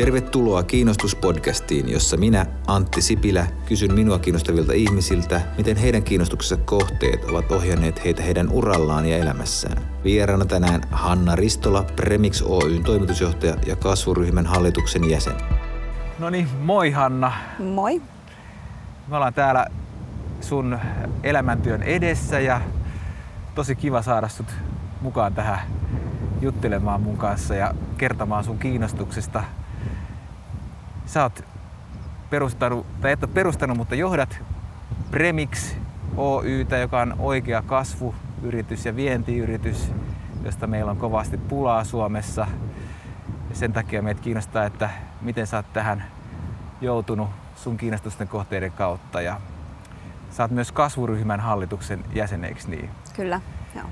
Tervetuloa Kiinnostuspodcastiin, jossa minä, Antti Sipilä, kysyn minua kiinnostavilta ihmisiltä, miten heidän kiinnostuksensa kohteet ovat ohjanneet heitä heidän urallaan ja elämässään. Vieraana tänään Hanna Ristola, Premix Oyn toimitusjohtaja ja kasvuryhmän hallituksen jäsen. No niin, moi Hanna. Moi. Me ollaan täällä sun elämäntyön edessä ja tosi kiva saada sut mukaan tähän juttelemaan mun kanssa ja kertomaan sun kiinnostuksista. Sä oot perustanut, tai et ole perustanut, mutta johdat Premix Oy:tä, joka on oikea kasvuyritys ja vientiyritys, josta meillä on kovasti pulaa Suomessa. Ja sen takia meitä kiinnostaa, että miten sä oot tähän joutunut sun kiinnostusten kohteiden kautta. Ja sä oot myös kasvuryhmän hallituksen jäsen, eikö niin? Kyllä, joo.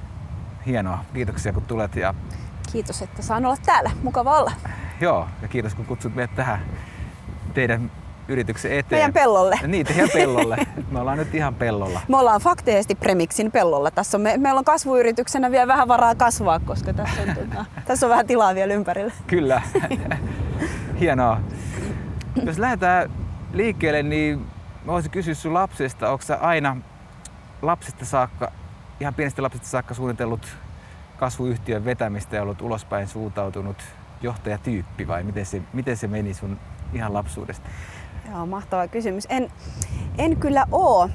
Hienoa. Kiitoksia kun tulet. Ja... Kiitos, että saan olla täällä. Mukava olla. Joo, ja kiitos kun kutsut meidät tähän teidän yrityksen eteen. Meidän pellolle. Niin, teidän pellolle. Me ollaan nyt ihan pellolla. Me ollaan faktisesti Premixin pellolla. Tässä on, meillä on kasvuyrityksenä vielä vähän varaa kasvaa, koska tässä on vähän tilaa vielä ympärillä. Kyllä. Hienoa. Jos lähdetään liikkeelle, niin mä voisin kysyä sun lapsesta. Onko sä aina lapsesta saakka, ihan pienestä lapsesta saakka suunnitellut kasvuyhtiön vetämistä ja ollut ulospäin suuntautunut johtajatyyppi vai miten se meni sun ihan lapsuudesta? Joo, mahtava kysymys. En kyllä oo.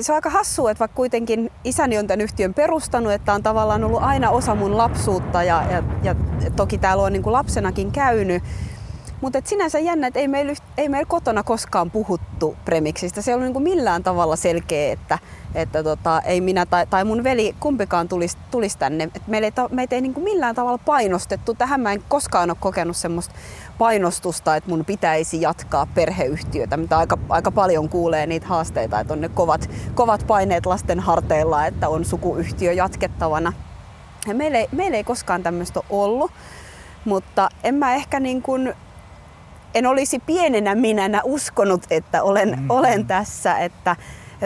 Se on aika hassua, että vaikka kuitenkin isäni on tämän yhtiön perustanut, että on tavallaan ollut aina osa mun lapsuutta ja toki täällä on niin kuin lapsenakin käynyt. Mutta sinänsä jännä, että ei meillä kotona koskaan puhuttu Premixistä. Se ei ollut niinku millään tavalla selkeä, että ei minä tai mun veli kumpikaan tulisi tänne. Et meitä ei niinku millään tavalla painostettu. Tähän mä en koskaan ole kokenut semmoista painostusta, että mun pitäisi jatkaa perheyhtiötä, mitä aika paljon kuulee niitä haasteita, että on ne kovat paineet lasten harteilla, että on sukuyhtiö jatkettavana. Ja meillä ei koskaan tämmöistä ollut, mutta en mä ehkä niin kuin... En olisi pienenä minänä uskonut, että olen tässä, että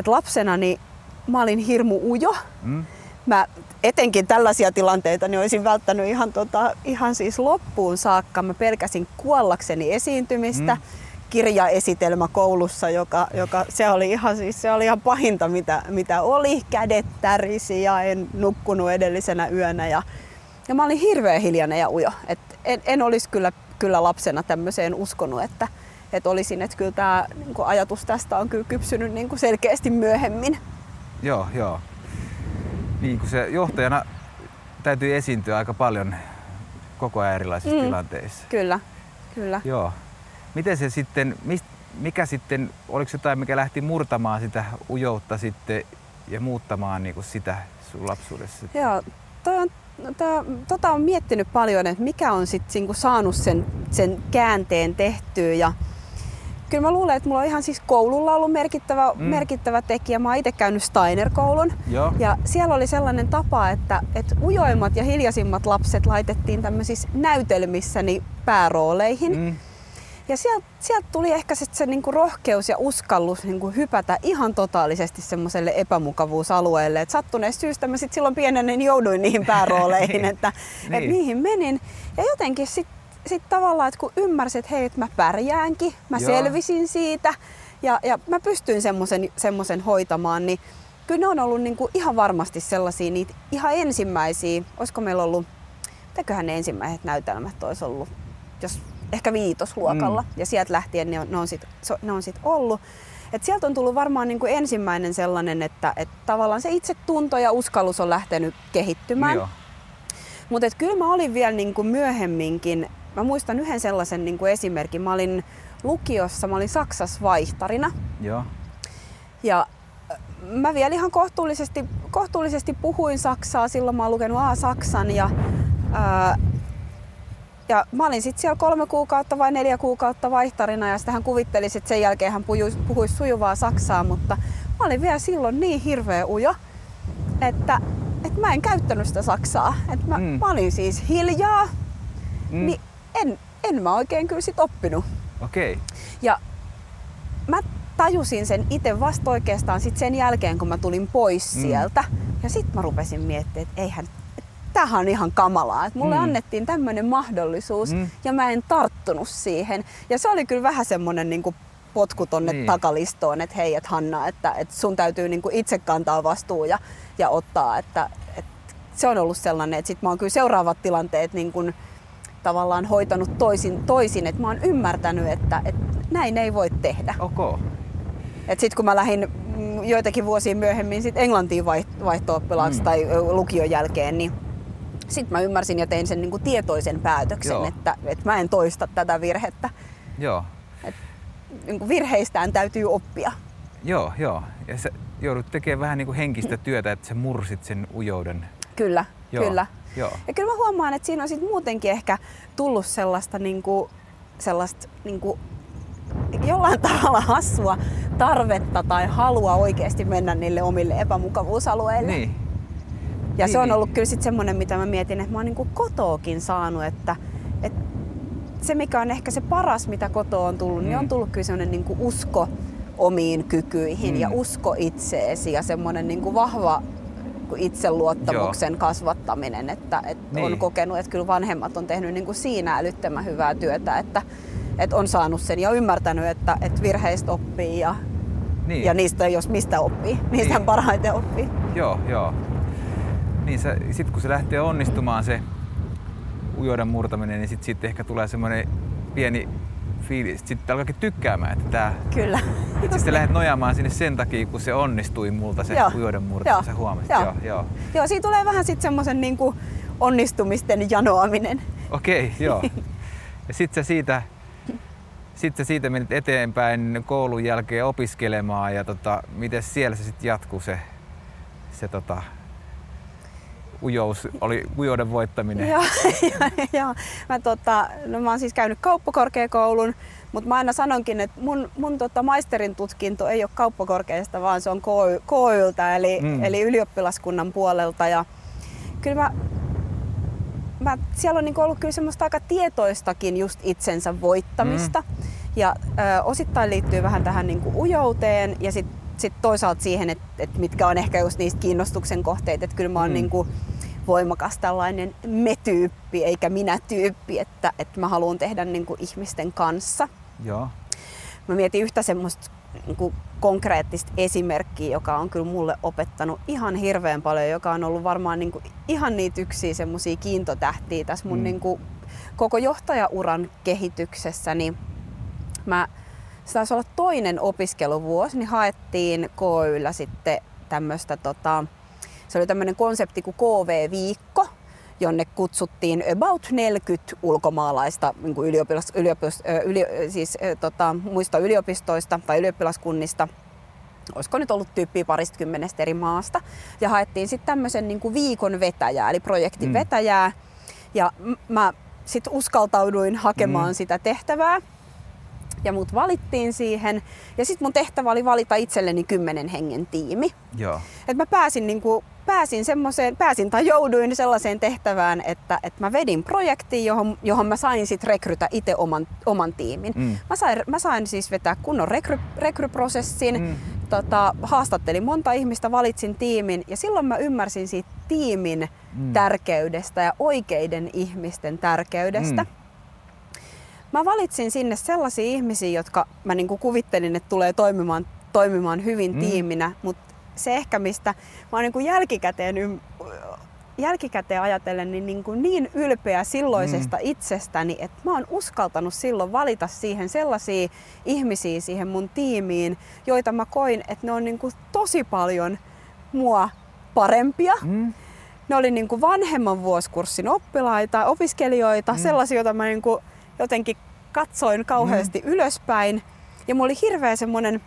lapsenani mä olin hirmu ujo. Mm. Mä etenkin tällaisia tilanteita niin olisin välttänyt ihan siis loppuun saakka. Mä pelkäsin kuollakseni esiintymistä. Kirjaesitelmä koulussa, joka se oli ihan pahinta mitä oli. Kädet tärisi ja en nukkunut edellisenä yönä ja mä olin hirveän hiljainen ja ujo. Et en olisi kyllä lapsena tämmöiseen uskonut, että olisin, että kyllä tämä niin kuin ajatus tästä on kyllä kypsynyt niin kuin selkeästi myöhemmin. Joo. Niin kuin se johtajana täytyy esiintyä aika paljon koko ajan erilaisissa tilanteissa. Kyllä. Joo. Miten se sitten, oliko jotain, mikä lähti murtamaan sitä ujoutta sitten ja muuttamaan niin kuin sitä sun lapsuudessa? Joo, Tota on miettinyt paljon, että mikä on sit niinku saanut sen käänteen tehtyä. Ja kyllä mä luulen, että mulla on ihan siis koululla ollut merkittävä tekijä. Mä oon itse käynyt Steiner-koulun. Joo. Ja siellä oli sellainen tapa, että ujoimmat ja hiljaisimmat lapset laitettiin tämmöisissä näytelmissä päärooleihin. Ja sieltä tuli ehkä se niinku rohkeus ja uskallus niinku hypätä ihan totaalisesti semmoiselle epämukavuusalueelle. Et sattuneesta syystä mä sit silloin pienenen jouduin niihin päärooleihin, että niin. Niihin menin. Ja jotenkin sit tavallaan, että kun ymmärsin, että hei, että mä pärjäänkin, mä selvisin siitä ja mä pystyin semmoisen hoitamaan, niin kyllä ne on ollut niinku ihan varmasti sellaisia niitä ihan ensimmäisiä. Olisiko meillä ollut, mitäköhän ne ensimmäiset näytelmät olisi ollut, jos... Ehkä viitosluokalla ja sieltä lähtien ne on sit ollut. Et sieltä on tullut varmaan niinku ensimmäinen sellainen, että tavallaan se itsetunto ja uskallus on lähtenyt kehittymään. Mutta kyllä mä olin vielä niinku myöhemminkin, mä muistan yhden sellaisen niinku esimerkin. Mä olin lukiossa, mä olin Saksassa vaihtarina. Joo. Ja mä vielä ihan kohtuullisesti puhuin saksaa, silloin mä oon lukenut A-saksan ja mä olin sitten siellä 3 kuukautta vai 4 kuukautta vaihtarina ja sitten hän kuvitteli, että sen jälkeen hän puhuisi sujuvaa saksaa, mutta mä olin vielä silloin niin hirveä ujo, että mä en käyttänyt sitä saksaa. Et mä olin siis hiljaa, niin en mä oikein kyllä sit oppinut. Okei. Ja mä tajusin sen itse vasta oikeastaan sit sen jälkeen, kun mä tulin pois sieltä ja sit mä rupesin miettimään, että eihän tämähän on ihan kamalaa, että mulle annettiin tämmöinen mahdollisuus ja mä en tarttunut siihen. Ja se oli kyllä vähän semmoinen niin kuin potku tonne takalistoon, että hei, että Hanna, että sun täytyy niin kuin itse kantaa vastuu ja ottaa. Että se on ollut sellainen, että sit mä oon kyllä seuraavat tilanteet niin kuin tavallaan hoitanut toisin, että mä oon ymmärtänyt, että näin ei voi tehdä. Okay. Et sit kun mä lähdin joitakin vuosia myöhemmin sit Englantiin vaihto-oppilaaksi tai lukion jälkeen, niin sit mä ymmärsin ja tein sen niinku tietoisen päätöksen, että mä en toista tätä virhettä. Joo. Et, niinku virheistään täytyy oppia. Joo. Ja sä joudut tekemään vähän niinku henkistä työtä, että sä mursit sen ujouden. Kyllä. Joo. Ja kyllä mä huomaan, että siinä on sit muutenkin ehkä tullut sellaista jollain tavalla hassua tarvetta tai halua oikeasti mennä niille omille epämukavuusalueille. Niin. Ja se on ollut kyllä sitten semmoinen, mitä mä mietin, että mä oon niinku kotoakin saanut, että se mikä on ehkä se paras, mitä kotoa on tullut, niin on tullut kyllä semmoinen niinku usko omiin kykyihin ja usko itseesi ja semmoinen niinku vahva itseluottamuksen kasvattaminen, että on kokenut, että kyllä vanhemmat on tehnyt niinku siinä älyttömän hyvää työtä, että on saanut sen ja ymmärtänyt, että virheistä oppii ja niistä jos mistä oppii, niistä parhaiten oppii. Joo. Niin sitten kun se lähtee onnistumaan se ujouden murtaminen, niin sitten ehkä tulee semmoinen pieni fiilis, sitten alkaakin tykkäämään, että tää... Kyllä. Sitten sä lähdet nojaamaan sinne sen takia, kun se onnistui multa se ujouden murtaminen, sä huomasit. Joo, siitä tulee vähän sitten semmoisen niinku onnistumisten janoaminen. Okei. Ja Sitten siitä menit eteenpäin koulun jälkeen opiskelemaan ja miten siellä se sitten jatkuu se ujous, oli ujouden voittaminen? Joo. Mä oon siis käynyt kauppakorkeakoulun, mutta mä aina sanonkin, että mun maisterin tutkinto ei ole kauppakorkeasta, vaan se on KY:ltä eli ylioppilaskunnan puolelta. Ja kyllä siellä on niinku ollut kyllä semmoista aika tietoistakin just itsensä voittamista ja osittain liittyy vähän tähän niinku ujouteen ja sit toisaalta siihen, että mitkä on ehkä just niistä kiinnostuksen kohteita, että kyllä mä oon niinku voimakas tällainen me-tyyppi eikä minä-tyyppi, että mä haluan tehdä niinku ihmisten kanssa. Joo. Mä mietin yhtä semmoista niinku konkreettista esimerkkiä, joka on kyllä mulle opettanut ihan hirveän paljon, joka on ollut varmaan niinku ihan niitä yksiä semmoisia kiintotähtiä tässä mun niinku koko johtajauran kehityksessä. Niin se taisi olla toinen opiskeluvuosi, niin haettiin KY:llä sitten tämmöistä, se oli tämmöinen konsepti kuin KV-viikko, jonne kutsuttiin about 40 ulkomaalaista niinku muista yliopistoista tai ylioppilaskunnista. Olisiko nyt ollut tyyppiä 20 eri maasta. Ja haettiin sitten tämmöisen niinku viikon vetäjää, eli projektin vetäjää. Ja mä sitten uskaltauduin hakemaan sitä tehtävää. Ja mut valittiin siihen. Ja sitten mun tehtävä oli valita itselleni 10 hengen tiimi. Joo. Et mä jouduin sellaiseen tehtävään, että mä vedin projektiin, johon mä sain sit rekrytä itse oman tiimin. Mä sain siis vetää kunnon rekryprosessin, haastattelin monta ihmistä, valitsin tiimin ja silloin mä ymmärsin siitä tiimin tärkeydestä ja oikeiden ihmisten tärkeydestä. Mä valitsin sinne sellaisia ihmisiä, jotka mä niinku kuvittelin, että tulee toimimaan hyvin tiiminä, mutta se ehkä, mistä mä oon niinku jälkikäteen ajatellen niin ylpeä silloisesta itsestäni, että mä oon uskaltanut silloin valita siihen sellaisia ihmisiä siihen mun tiimiin, joita mä koin, että ne on niinku tosi paljon mua parempia. Ne oli niinku vanhemman vuosikurssin oppilaita, opiskelijoita, sellaisia, joita mä niinku jotenkin katsoin kauheasti ylöspäin. Ja mulla oli hirveä semmonen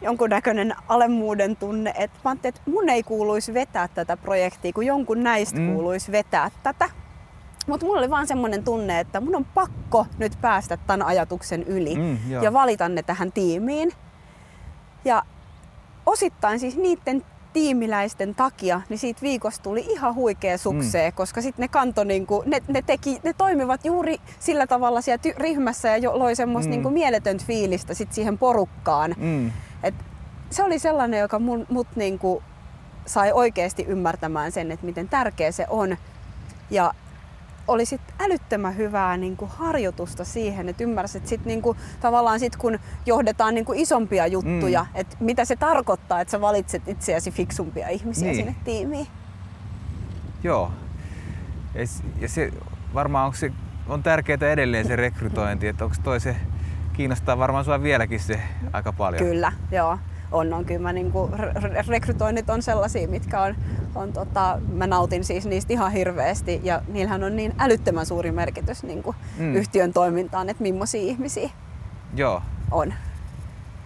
jonkunnäköinen alemmuuden tunne, että mä ajattelin, että mun ei kuuluisi vetää tätä projektia, kun jonkun näistä kuuluisi vetää tätä. Mutta mulla oli vaan semmoinen tunne, että mun on pakko nyt päästä tämän ajatuksen yli ja valita ne tähän tiimiin. Ja osittain siis niiden tiimiläisten takia, niin siitä viikosta tuli ihan huikea suksee, koska sitten ne kantoi, niinku, ne toimivat juuri sillä tavalla siellä ryhmässä ja loi semmoista niinku mieletöntä fiilistä sit siihen porukkaan. Et se oli sellainen, joka mut niinku sai oikeasti ymmärtämään sen, että miten tärkeä se on. Ja oli sitten älyttömän hyvää niinku harjoitusta siihen, että ymmärsit sit niinku, tavallaan sit kun johdetaan niinku isompia juttuja, että mitä se tarkoittaa, että sä valitset itseäsi fiksumpia ihmisiä sinne tiimiin. Joo. Ja se varmaan on tärkeää edelleen se rekrytointi, että onko toi se kiinnostaa varmaan sua vieläkin se aika paljon. Kyllä, joo. On kyllä mä niinku, rekrytoinnit on sellaisia, mitkä on mä nautin siis niistä ihan hirveästi ja niillähän on niin älyttömän suuri merkitys niinku yhtiön toimintaan, että millaisia ihmisiä on.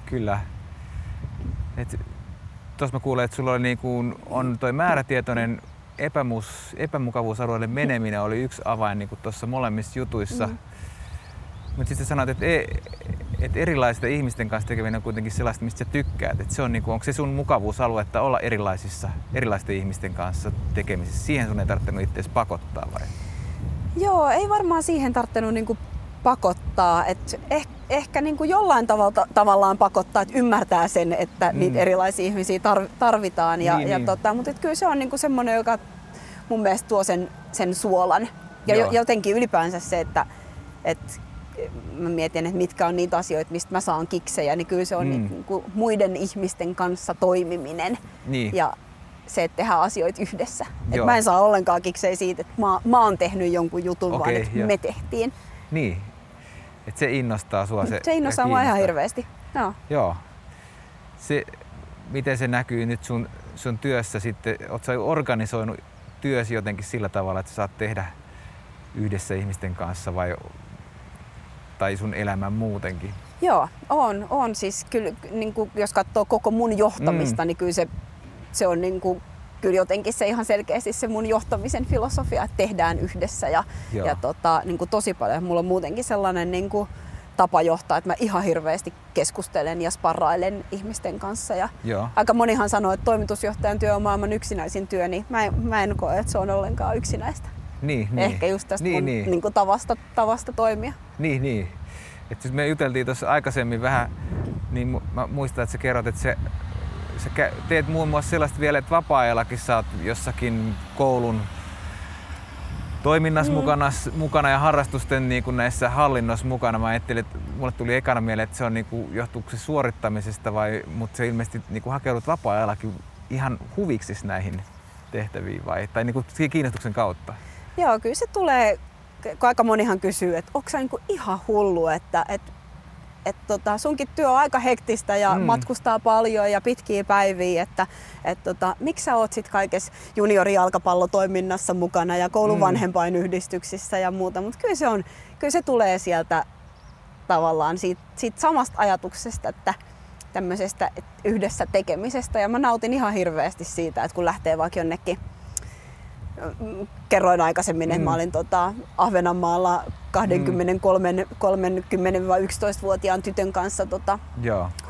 Kyllä. Tuossa mä kuulen, että sulla oli niinku, on toi määrätietoinen epämukavuusalueelle meneminen oli yksi avain niinku tuossa molemmissa jutuissa. Mutta sitten sanoit, että erilaisten ihmisten kanssa tekeminen on kuitenkin sellaista, mistä sä tykkäät. Et se on niinku, onko se sun mukavuusaluetta olla erilaisten ihmisten kanssa tekemisissä? Siihen sun ei tarvinnut itseäsi pakottaa vai? Joo, ei varmaan siihen tarvinnut niinku pakottaa. Et ehkä niinku jollain tavallaan pakottaa, että ymmärtää sen, että niitä erilaisia ihmisiä tarvitaan. Mutta kyllä se on niinku semmoinen, joka mun mielestä tuo sen suolan. Ja jotenkin ylipäänsä se, että mä mietin, että mitkä on niitä asioita, mistä mä saan kiksejä, niin kyllä se on niinku muiden ihmisten kanssa toimiminen ja se, että tehdään asioita yhdessä. Et mä en saa ollenkaan kiksejä siitä, että mä oon tehnyt jonkun jutun, vaan että me tehtiin. Niin, että se innostaa sua. Se innostaa mua ihan hirveästi. No. Joo. Se, miten se näkyy nyt sun työssä sitten? Oot sä organisoinut työsi jotenkin sillä tavalla, että sä saat tehdä yhdessä ihmisten kanssa vai sun elämän muutenkin? Joo, on siis kyllä, niin kuin, jos katsoo koko mun johtamista, niin kyllä se on niin kuin, kyllä jotenkin se ihan selkeästi se mun johtamisen filosofia, että tehdään yhdessä ja niin kuin tosi paljon. Mulla on muutenkin sellainen niin kuin tapa johtaa, että mä ihan hirveästi keskustelen ja sparrailen ihmisten kanssa. Ja aika monihan sanoo, että toimitusjohtajan työ on maailman yksinäisin työ, niin mä en koe, että se on ollenkaan yksinäistä. Niin, ehkä just tästä niin kuin tavasta toimia. Niin. Et jos me juteltiin tuossa aikaisemmin vähän, niin mä muistan, että sä kerrot, että sä teet muun muassa sellaista vielä, että vapaa-ajallakin sä oot jossakin koulun toiminnassa mukana ja harrastusten niin kuin näissä hallinnossa mukana. Mä ajattelin, että mulle tuli ekana mieleen, että se on niin kuin, johtuuko se suorittamisesta, mutta se ilmeisesti niin kuin hakeudut vapaa-ajallakin ihan huviksis näihin tehtäviin vai? Tai niin kuin kiinnostuksen kautta? Joo, kyllä se tulee, kun aika monihan kysyy, että onko sä niinku ihan hullu, että sunkin työ on aika hektistä ja matkustaa paljon ja pitkiä päiviä, että miksi sä oot sit kaikessa juniorijalkapallotoiminnassa mukana ja koulun vanhempainyhdistyksissä ja muuta, mutta kyllä se tulee sieltä tavallaan siitä samasta ajatuksesta, että tämmöisestä yhdessä tekemisestä ja mä nautin ihan hirveästi siitä, että kun lähtee vaikka jonnekin. Kerroin aikaisemmin, että mä olin Ahvenanmaalla 30-11-vuotiaan tytön kanssa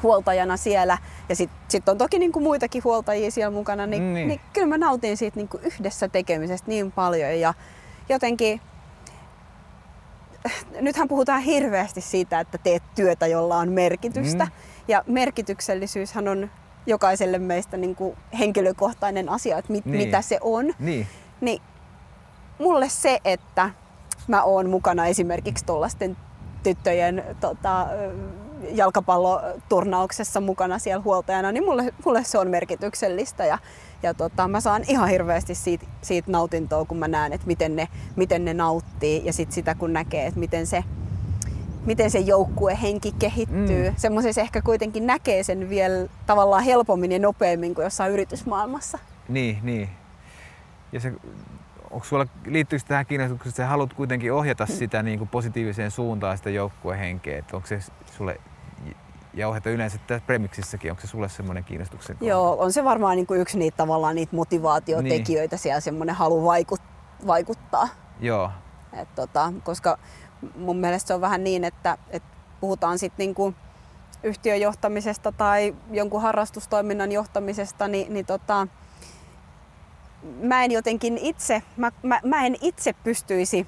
huoltajana siellä. Ja sit on toki niinku muitakin huoltajia siellä mukana, niin kyllä mä nautin siitä niinku yhdessä tekemisestä niin paljon. Ja jotenkin, nythän puhutaan hirveästi siitä, että teet työtä, jolla on merkitystä. Ja merkityksellisyyshän on jokaiselle meistä niinku henkilökohtainen asia, että mitä se on. Niin mulle se, että mä oon mukana esimerkiksi tuollaisten tyttöjen jalkapalloturnauksessa mukana siellä huoltajana, niin mulle se on merkityksellistä ja mä saan ihan hirveästi siitä nautintoa, kun mä näen, että miten ne nauttii ja sit sitä kun näkee, että miten se joukkuehenki kehittyy. Semmoisessa ehkä kuitenkin näkee sen vielä tavallaan helpommin ja nopeammin kuin jossain yritysmaailmassa. Niin. Ja se, onko sulla, liittyykö tähän kiinnostukseen, että sä haluat kuitenkin ohjata sitä niin kuin positiiviseen suuntaan sitä joukkuehenkeä? Että onko se sulle, ja ohjata yleensä tässä Premixissäkin, onko se sulle semmoinen kiinnostuksen kohde? Joo, on se varmaan niin kuin yksi niitä tavallaan niitä motivaatiotekijöitä siellä, semmoinen halu vaikuttaa. Joo. Et koska mun mielestä se on vähän niin, että puhutaan sitten niinku yhtiön johtamisesta tai jonkun harrastustoiminnan johtamisesta, niin mä en jotenkin itse, mä en itse pystyisi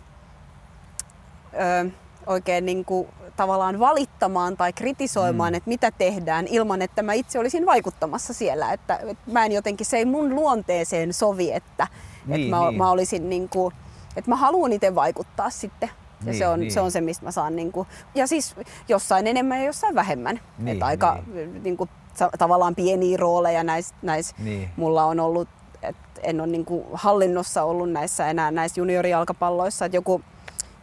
oikein niinku tavallaan valittamaan tai kritisoimaan, että mitä tehdään ilman, että mä itse olisin vaikuttamassa siellä. Että mä en jotenkin, se ei mun luonteeseen sovi, että mä olisin niinku, että mä haluan itse vaikuttaa sitten. Ja niin, se on se, mistä mä saan niinku, ja siis jossain enemmän ja jossain vähemmän. Niin, että aika niinku, tavallaan pieniä rooleja näissä mulla on ollut, että en ole niinku hallinnossa ollut näissä enää näissä juniorijalkapalloissa. Että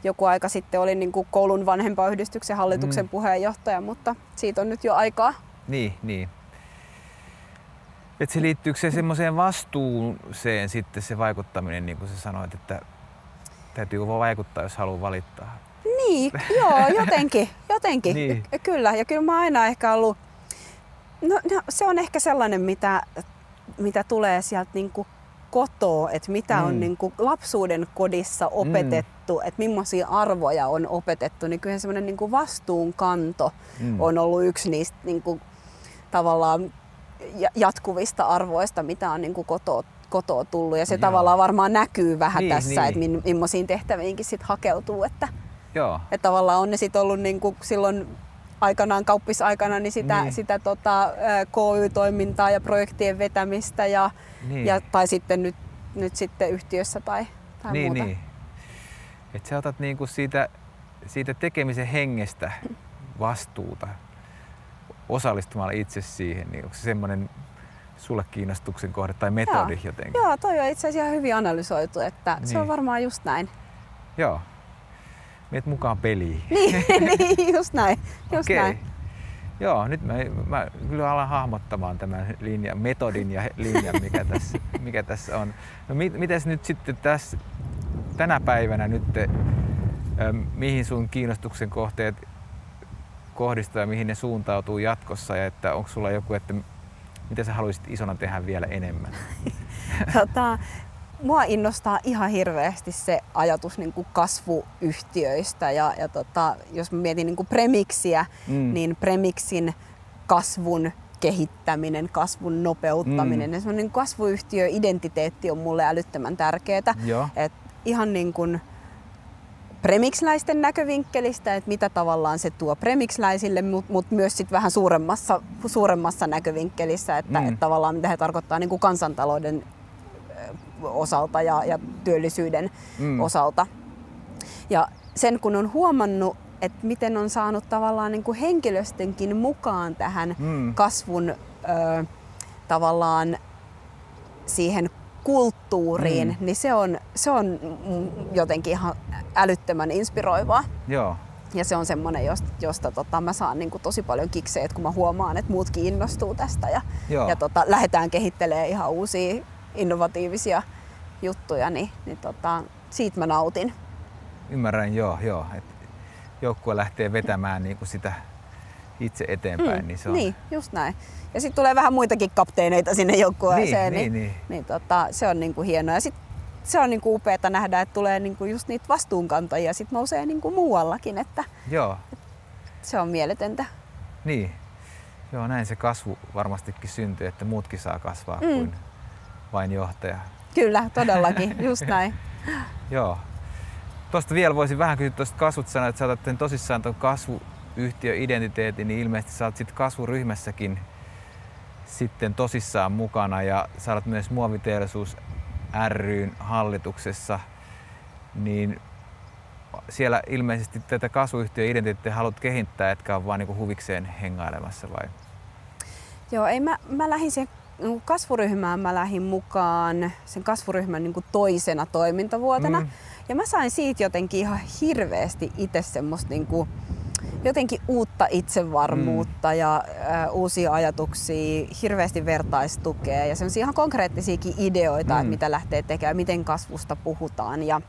joku aika sitten olin niinku koulun vanhempayhdistyksen hallituksen puheenjohtaja, mutta siitä on nyt jo aikaa. Niin. Et se liittyykö se semmoiseen vastuuseen sitten se vaikuttaminen, niin kuin sä sanoit, että täytyy vaan vaikuttaa, jos haluaa valittaa? Niin, joo, jotenkin. Niin. Kyllä, ja kyllä mä aina ehkä ollut... No, se on ehkä sellainen, mitä tulee sieltä niinku kotoa, että mitä on niinku lapsuuden kodissa opetettu, että millaisia arvoja on opetettu, niin kyllähän semmoinen niinku vastuunkanto on ollut yksi niistä niinku tavallaan jatkuvista arvoista, mitä on niinku kotoa tullut, ja se tavallaan varmaan näkyy vähän tässä, että millaisiin tehtäviinkin sit hakeutuu, että tavallaan on ne sit ollut niinku silloin aikanaan kauppisaikana niin sitä KY-toimintaa ja projektien vetämistä ja tai sitten nyt sitten yhtiössä tai muuta. Niin. Et sä otat niinku siitä tekemisen hengestä vastuuta osallistumalla itse siihen, niin onko se semmoinen sulle kiinnostuksen kohde tai metodi jotenkin? Joo, toi on itse asiassa ihan hyvin analysoitu, että se on varmaan just näin. Joo. Meet mukaan peliin. Niin, just näin. Joo, nyt mä kyllä alan hahmottamaan tämän linjan, metodin ja linjan, mikä tässä on. No mites nyt sitten tänä päivänä nyt, mihin sun kiinnostuksen kohteet kohdistuu ja mihin ne suuntautuu jatkossa? Ja että onko sulla joku, että mitä sä haluaisit isona tehdä vielä enemmän? Mua innostaa ihan hirveästi se ajatus niin kuin kasvuyhtiöistä ja jos mietin niin kuin Premixiä, niin Premixin kasvun kehittäminen, kasvun nopeuttaminen, ja semmoinen kasvuyhtiöidentiteetti on mulle älyttömän tärkeetä. Et ihan niin kuin premixiläisten näkövinkkelistä, että mitä tavallaan se tuo premixiläisille, mutta myös sit vähän suuremmassa näkövinkkelissä, että tavallaan mitä he tarkoittaa niin kuin kansantalouden osalta ja työllisyyden osalta. Ja sen kun on huomannut, että miten on saanut tavallaan niin kuin henkilöstönkin mukaan tähän kasvun tavallaan siihen kulttuuriin, niin se on jotenkin ihan älyttömän inspiroivaa. Joo. Ja se on semmoinen, josta mä saan niin kuin tosi paljon kikseet, kun mä huomaan, että muutkin innostuu tästä ja lähdetään kehittelemään ihan uusia innovatiivisia juttuja, niin siitä mä nautin. Ymmärrän, joo. Et joukkue lähtee vetämään niinku sitä itse eteenpäin. Niin, se on... niin, just näin. Ja sitten tulee vähän muitakin kapteeneita sinne joukkueeseen. Niin, se on niinku hienoa. Ja sit se on niinku upeata nähdä, että tulee niinku just niitä vastuunkantajia sit nousee niinku muuallakin. Että joo. Se on mieletöntä. Niin. Joo, näin se kasvu varmastikin syntyy, että muutkin saa kasvaa kuin vain johtaja. Kyllä, todellakin, just näin. Joo. Tuosta vielä voisin vähän kysyä tuosta kasvut sanoa, että sä otat sen tosissaan tuon kasvuyhtiöidentiteetin, niin ilmeisesti sä oot sitten kasvuryhmässäkin sitten tosissaan mukana ja sä olet myös muoviteollisuus ry:n hallituksessa, niin siellä ilmeisesti tätä kasvuyhtiöidentiteettiä haluat kehittää, etkä ole vaan niinku huvikseen hengailemassa vai? Joo, ei mä lähdin siihen kasvuryhmään mä lähdin mukaan sen kasvuryhmän niin kuin toisena toimintavuotena. Ja mä sain siitä jotenkin ihan hirveästi itse semmoista niin kuin, jotenkin uutta itsevarmuutta ja uusia ajatuksia, hirveästi vertaistukea ja semmoisia ihan konkreettisiakin ideoita, että mitä lähtee tekemään, miten kasvusta puhutaan. Ja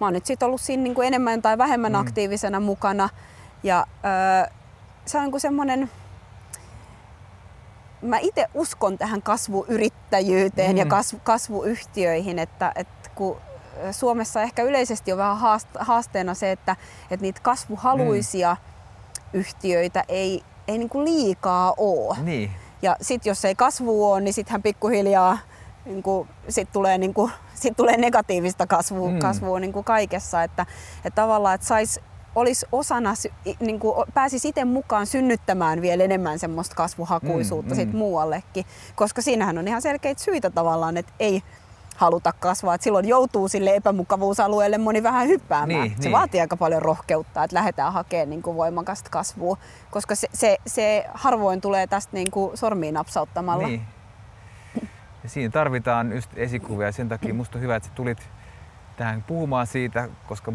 mä oon nyt sit ollut siinä niin kuin enemmän tai vähemmän aktiivisena mukana ja se on niin kuin semmoinen... Mä itse uskon tähän kasvuyrittäjyyteen ja kasvuyhtiöihin, että kun Suomessa ehkä yleisesti on vähän haasteena se, että niitä kasvuhaluisia yhtiöitä ei niin kuin liikaa ole. Niin. Ja sit jos ei kasvua ole, niin sittenhän pikkuhiljaa tulee negatiivista kasvua niin kuin kaikessa. Että tavallaan, että saisi olisi osana, niin pääsisi itse mukaan synnyttämään vielä enemmän semmoista kasvuhakuisuutta sit muuallekin, koska siinähän on ihan selkeitä syitä tavallaan, että ei haluta kasvaa. Et silloin joutuu sille epämukavuusalueelle moni vähän hyppäämään. Se vaatii aika paljon rohkeutta, että lähdetään hakemaan niin kuin voimakasta kasvua, koska se harvoin tulee tästä niin kuin sormiin napsauttamalla. Niin. Ja siinä tarvitaan just esikuvia. Sen takia musta on hyvä, että sä tulit tähän puhumaan siitä, koska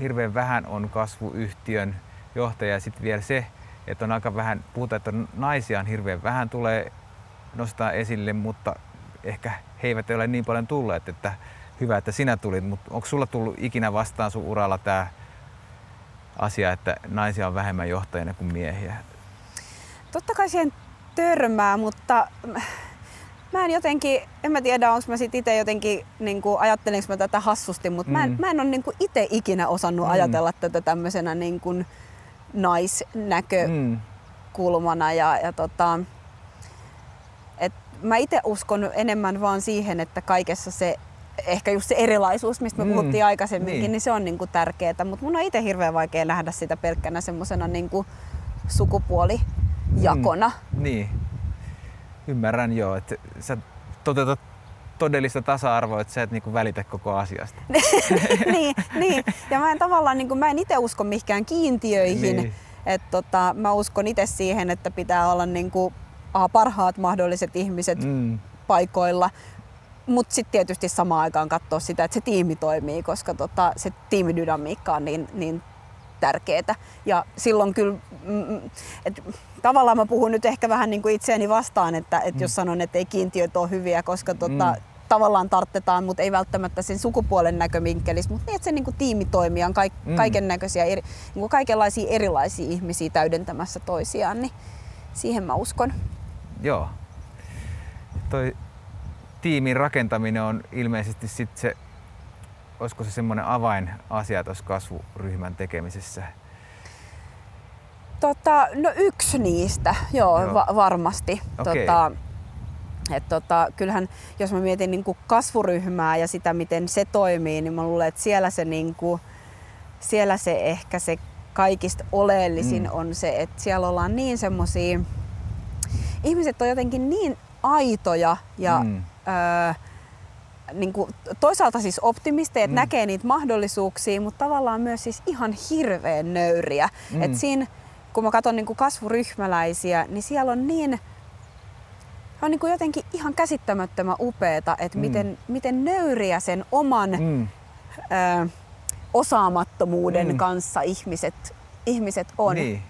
hirveän vähän on kasvuyhtiön johtaja. Ja sitten vielä se, että on aika vähän, puhutaan, että naisia on hirveän vähän tulee nostaa esille, mutta ehkä he eivät ole niin paljon tulleet, että hyvä, että sinä tulit, mutta onko sulla tullut ikinä vastaan sun uralla tämä asia, että naisia on vähemmän johtajina kuin miehiä? Totta kai siihen törmää, mutta mä en jotenkin, en mä tiedä, onko mä sit itse jotenkin, niinku, ajattelenko mä tätä hassusti, mutta mä en ole niinku itse ikinä osannut ajatella tätä tämmöisenä niinku naisnäkökulmana ja mä itse uskon enemmän vaan siihen, että kaikessa se, ehkä just se erilaisuus, mistä me puhuttiin aikaisemminkin, niin se on niinku tärkeetä. Mutta mun on itse hirveän vaikea nähdä sitä pelkkänä semmosena niinku sukupuolijakona. Niin. Ymmärrän joo, että sä toteutat todellista tasa-arvoa, että sä et niinku välitä koko asiasta. niin. Ja mä en tavallaan, niinku, mä en itse usko mihinkään kiintiöihin. Niin. Mä uskon itse siihen, että pitää olla niinku parhaat mahdolliset ihmiset paikoilla, mutta sitten tietysti samaan aikaan katsoa sitä, että se tiimi toimii, koska se tiimidynamiikka on niin tärkeetä. Ja silloin kyllä, tavallaan mä puhun nyt ehkä vähän niin kuin itseäni vastaan, että jos sanon, että ei kiintiöt ole hyviä, koska tavallaan tarttetaan, mutta ei välttämättä sen sukupuolen näkövinkkelistä, mutta niin, että se niin kuin tiimi toimii, on kaikennäköisiä, niin kaikenlaisia erilaisia ihmisiä täydentämässä toisiaan, niin siihen mä uskon. Joo. Toi tiimin rakentaminen on ilmeisesti sitten se, olisiko se semmoinen avainasia tuossa kasvuryhmän tekemisessä? No yksi niistä, joo. Varmasti. Okay. Kyllähän, jos mä mietin niin kuin kasvuryhmää ja sitä, miten se toimii, niin mä luulen, että siellä se ehkä se kaikista oleellisin on se, että siellä ollaan niin semmosia, ihmiset on jotenkin niin aitoja ja niin kuin, toisaalta siis optimisteja, että näkee niitä mahdollisuuksia, mutta tavallaan myös siis ihan hirveän nöyriä. Et siinä, kun mä katson niin kuin kasvuryhmäläisiä, niin siellä on niin, on niin kuin jotenkin ihan käsittämättömän upeeta, että miten nöyriä sen oman osaamattomuuden kanssa ihmiset on. Niin.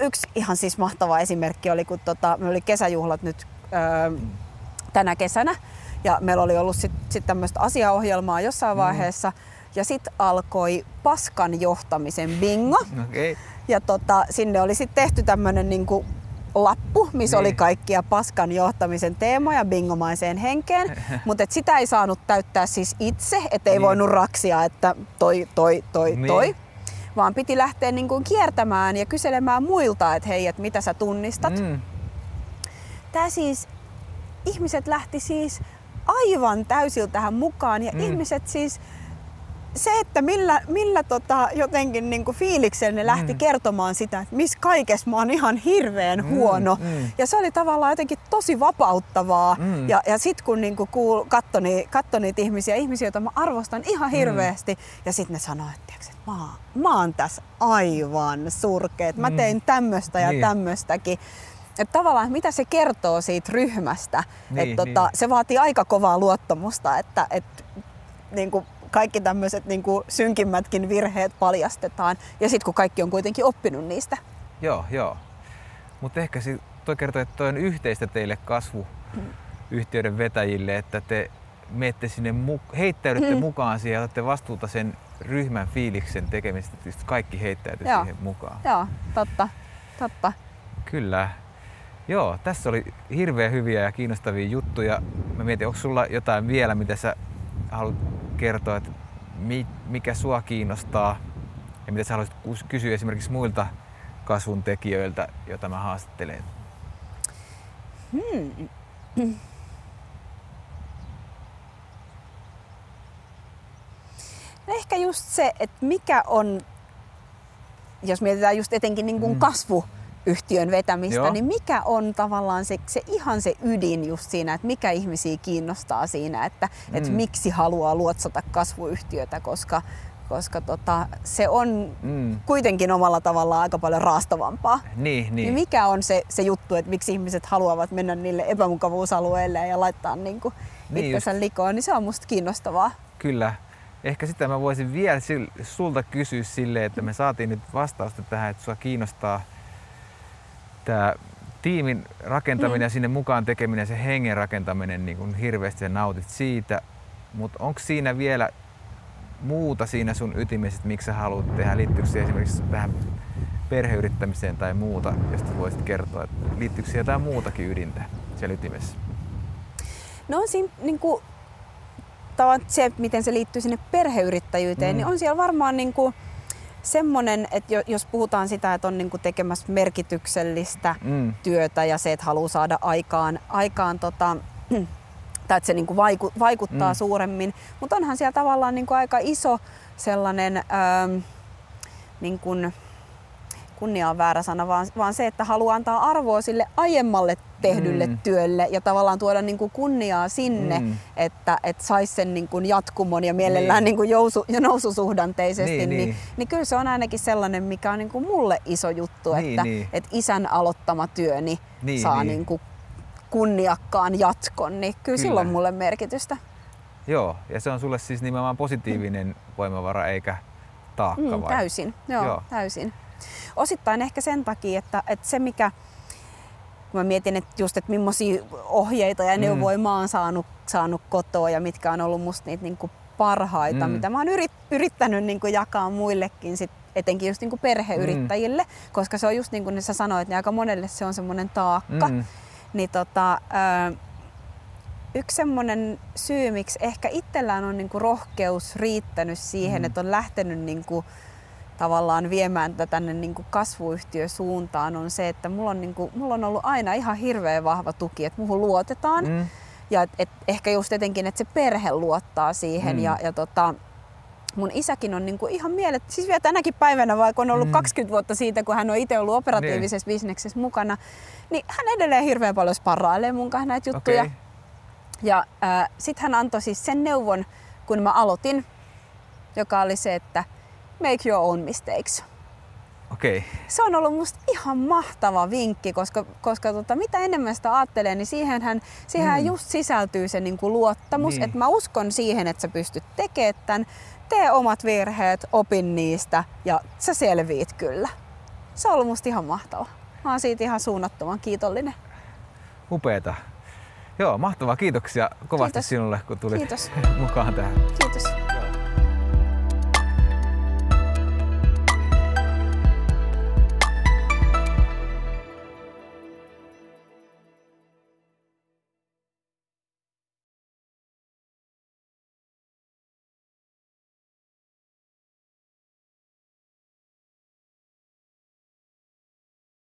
Yksi ihan siis mahtava esimerkki oli, kun meillä oli kesäjuhlat nyt tänä kesänä ja meillä oli ollut sit tämmöistä asiaohjelmaa jossain vaiheessa ja sitten alkoi paskan johtamisen bingo. Okay. Ja sinne oli sitten tehty tämmöinen niinku lappu, missä oli kaikkia paskan johtamisen teemoja bingomaiseen henkeen, mutta sitä ei saanut täyttää siis itse, ettei voinut raksia, että toi, vaan piti lähteä niin kuin kiertämään ja kyselemään muilta, että hei, että mitä sä tunnistat. Tää siis, ihmiset lähti siis aivan täysiltä tähän mukaan ja ihmiset siis, se, että millä jotenkin niin kuin fiiliksellä ne lähti kertomaan sitä, että missä kaikessa mä oon ihan hirveän huono. Ja se oli tavallaan jotenkin tosi vapauttavaa. Ja sit kun niin kuin katsoi niitä ihmisiä, joita mä arvostan ihan hirveästi, ja sit ne sanoi, että mä oon tässä aivan surkea. Mä tein tämmöstä ja tämmöstäkin. Että tavallaan mitä se kertoo siitä ryhmästä. Niin, se vaatii aika kovaa luottamusta, että niin kuin kaikki tämmöiset niin kuin synkimmätkin virheet paljastetaan ja sitten kun kaikki on kuitenkin oppinut niistä. Joo. Mutta ehkä toi kertoo, että toi on yhteistä teille kasvuyhtiöiden vetäjille, että te menette sinne, heittäydytte mukaan siihen ja otatte vastuuta sen ryhmän fiiliksen tekemistä, että kaikki heittäytyy siihen mukaan. Joo, totta. Kyllä. Joo, tässä oli hirveän hyviä ja kiinnostavia juttuja. Mä mietin, onko sulla jotain vielä, mitä sä haluat kertoa, että mikä sua kiinnostaa ja mitä sä haluaisit kysyä esimerkiksi muilta kasvun tekijöiltä, joita mä haastattelen? Ehkä just se, että mikä on jos mietitään just etenkin niin kuin kasvuyhtiön vetämistä, joo, niin mikä on tavallaan se ihan se ydin just siinä, että mikä ihmisiä kiinnostaa siinä, että miksi haluaa luotsata kasvuyhtiötä, koska se on kuitenkin omalla tavallaan aika paljon raastavampaa. Niin. Mikä on se juttu, että miksi ihmiset haluavat mennä niille epämukavuusalueille ja laittaa niinku itsensä likoon, niin se on musta kiinnostavaa. Kyllä. Ehkä sitä mä voisin vielä sulta kysyä silleen, että me saatiin nyt vastausta tähän, että sua kiinnostaa tämä tiimin rakentaminen ja sinne mukaan tekeminen, se hengen rakentaminen niin kun hirveästi ja nautit siitä, mutta onko siinä vielä muuta siinä sun ytimessä, miksi sä haluat tehdä? Liittyykö se esimerkiksi tähän perheyrittämiseen tai muuta, josta voisit kertoa? Liittyykö se jotain muutakin ydintä siellä ytimessä? No siinä niinku, se, miten se liittyy sinne perheyrittäjyyteen, niin on siellä varmaan niinku semmonen, että jos puhutaan sitä, että on niinku tekemässä merkityksellistä työtä ja se, että haluaa saada aikaan tai että se niinku vaikuttaa suuremmin, mutta onhan siellä tavallaan niinku aika iso sellainen, niinku, kunnia on väärä sana, vaan se, että haluaa antaa arvoa sille aiemmalle tehdylle työlle ja tavallaan tuoda niinku kunniaa sinne, että saisi sen niinku jatkumon ja mielellään niinku noususuhdanteisesti. Niin kyllä se on ainakin sellainen, mikä on niinku mulle iso juttu, että isän aloittama työni saa niinku kunniakkaan jatkon, niin kyllä sillä on mulle merkitystä. Joo, ja se on sulle siis nimenomaan positiivinen voimavara eikä taakka vai? Täysin, joo. Täysin. Osittain ehkä sen takia, että se mikä, kun mä mietin, että just, että millaisia ohjeita ja neuvoja mä oon saanut kotoa ja mitkä on ollut musta niitä niinku parhaita, mitä mä oon yrittänyt niinku jakaa muillekin sit, etenkin just niinku perheyrittäjille, koska se on just niin kuin sä sanoit, niin aika monelle se on semmoinen taakka. Niin yksi semmoinen syy, miksi ehkä itsellään on niinku rohkeus riittänyt siihen, että on lähtenyt niinku tavallaan viemään tätä tänne niinku kasvuyhtiösuuntaan, on se, että mulla on ollut aina ihan hirveän vahva tuki, että muuhun luotetaan. Ja et ehkä just etenkin, että se perhe luottaa siihen. Ja mun isäkin on niinku ihan mieletön, siis vielä tänäkin päivänä, vaikka on ollut 20 vuotta siitä, kun hän on itse ollut operatiivisessa bisneksessä mukana, niin hän edelleen hirveän paljon sparrailee munkaan näitä juttuja. Okay. Ja sit hän antoi siis sen neuvon, kun mä aloitin, joka oli se, että make your own mistakes. Okay. Se on ollut musta ihan mahtava vinkki, koska mitä enemmän sitä ajattelee, niin siihenhän just sisältyy se niinku luottamus, että mä uskon siihen, että sä pystyt tekemään tämän. Tee omat virheet, opin niistä ja sä selviit kyllä. Se on ollut musta ihan mahtava. Mä oon siitä ihan suunnattoman kiitollinen. Upeeta. Joo, mahtavaa. Kiitoksia kovasti sinulle, kun tulit mukaan tähän. Kiitos.